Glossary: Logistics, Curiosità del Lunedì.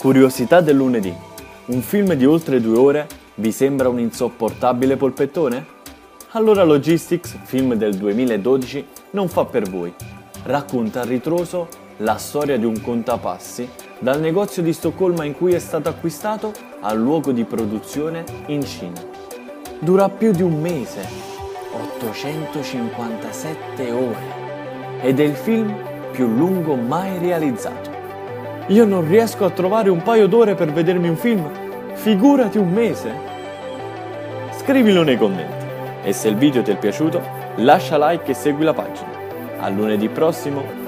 Curiosità del lunedì. Un film di oltre 2 ore vi sembra un insopportabile polpettone? Allora Logistics, film del 2012, non fa per voi. Racconta a ritroso la storia di un contapassi dal negozio di Stoccolma in cui è stato acquistato al luogo di produzione in Cina. Dura più di un mese, 857 ore. Ed è il film più lungo mai realizzato. Io non riesco a trovare un paio d'ore per vedermi un film, figurati un mese! Scrivilo nei commenti e se il video ti è piaciuto lascia like e segui la pagina. A lunedì prossimo!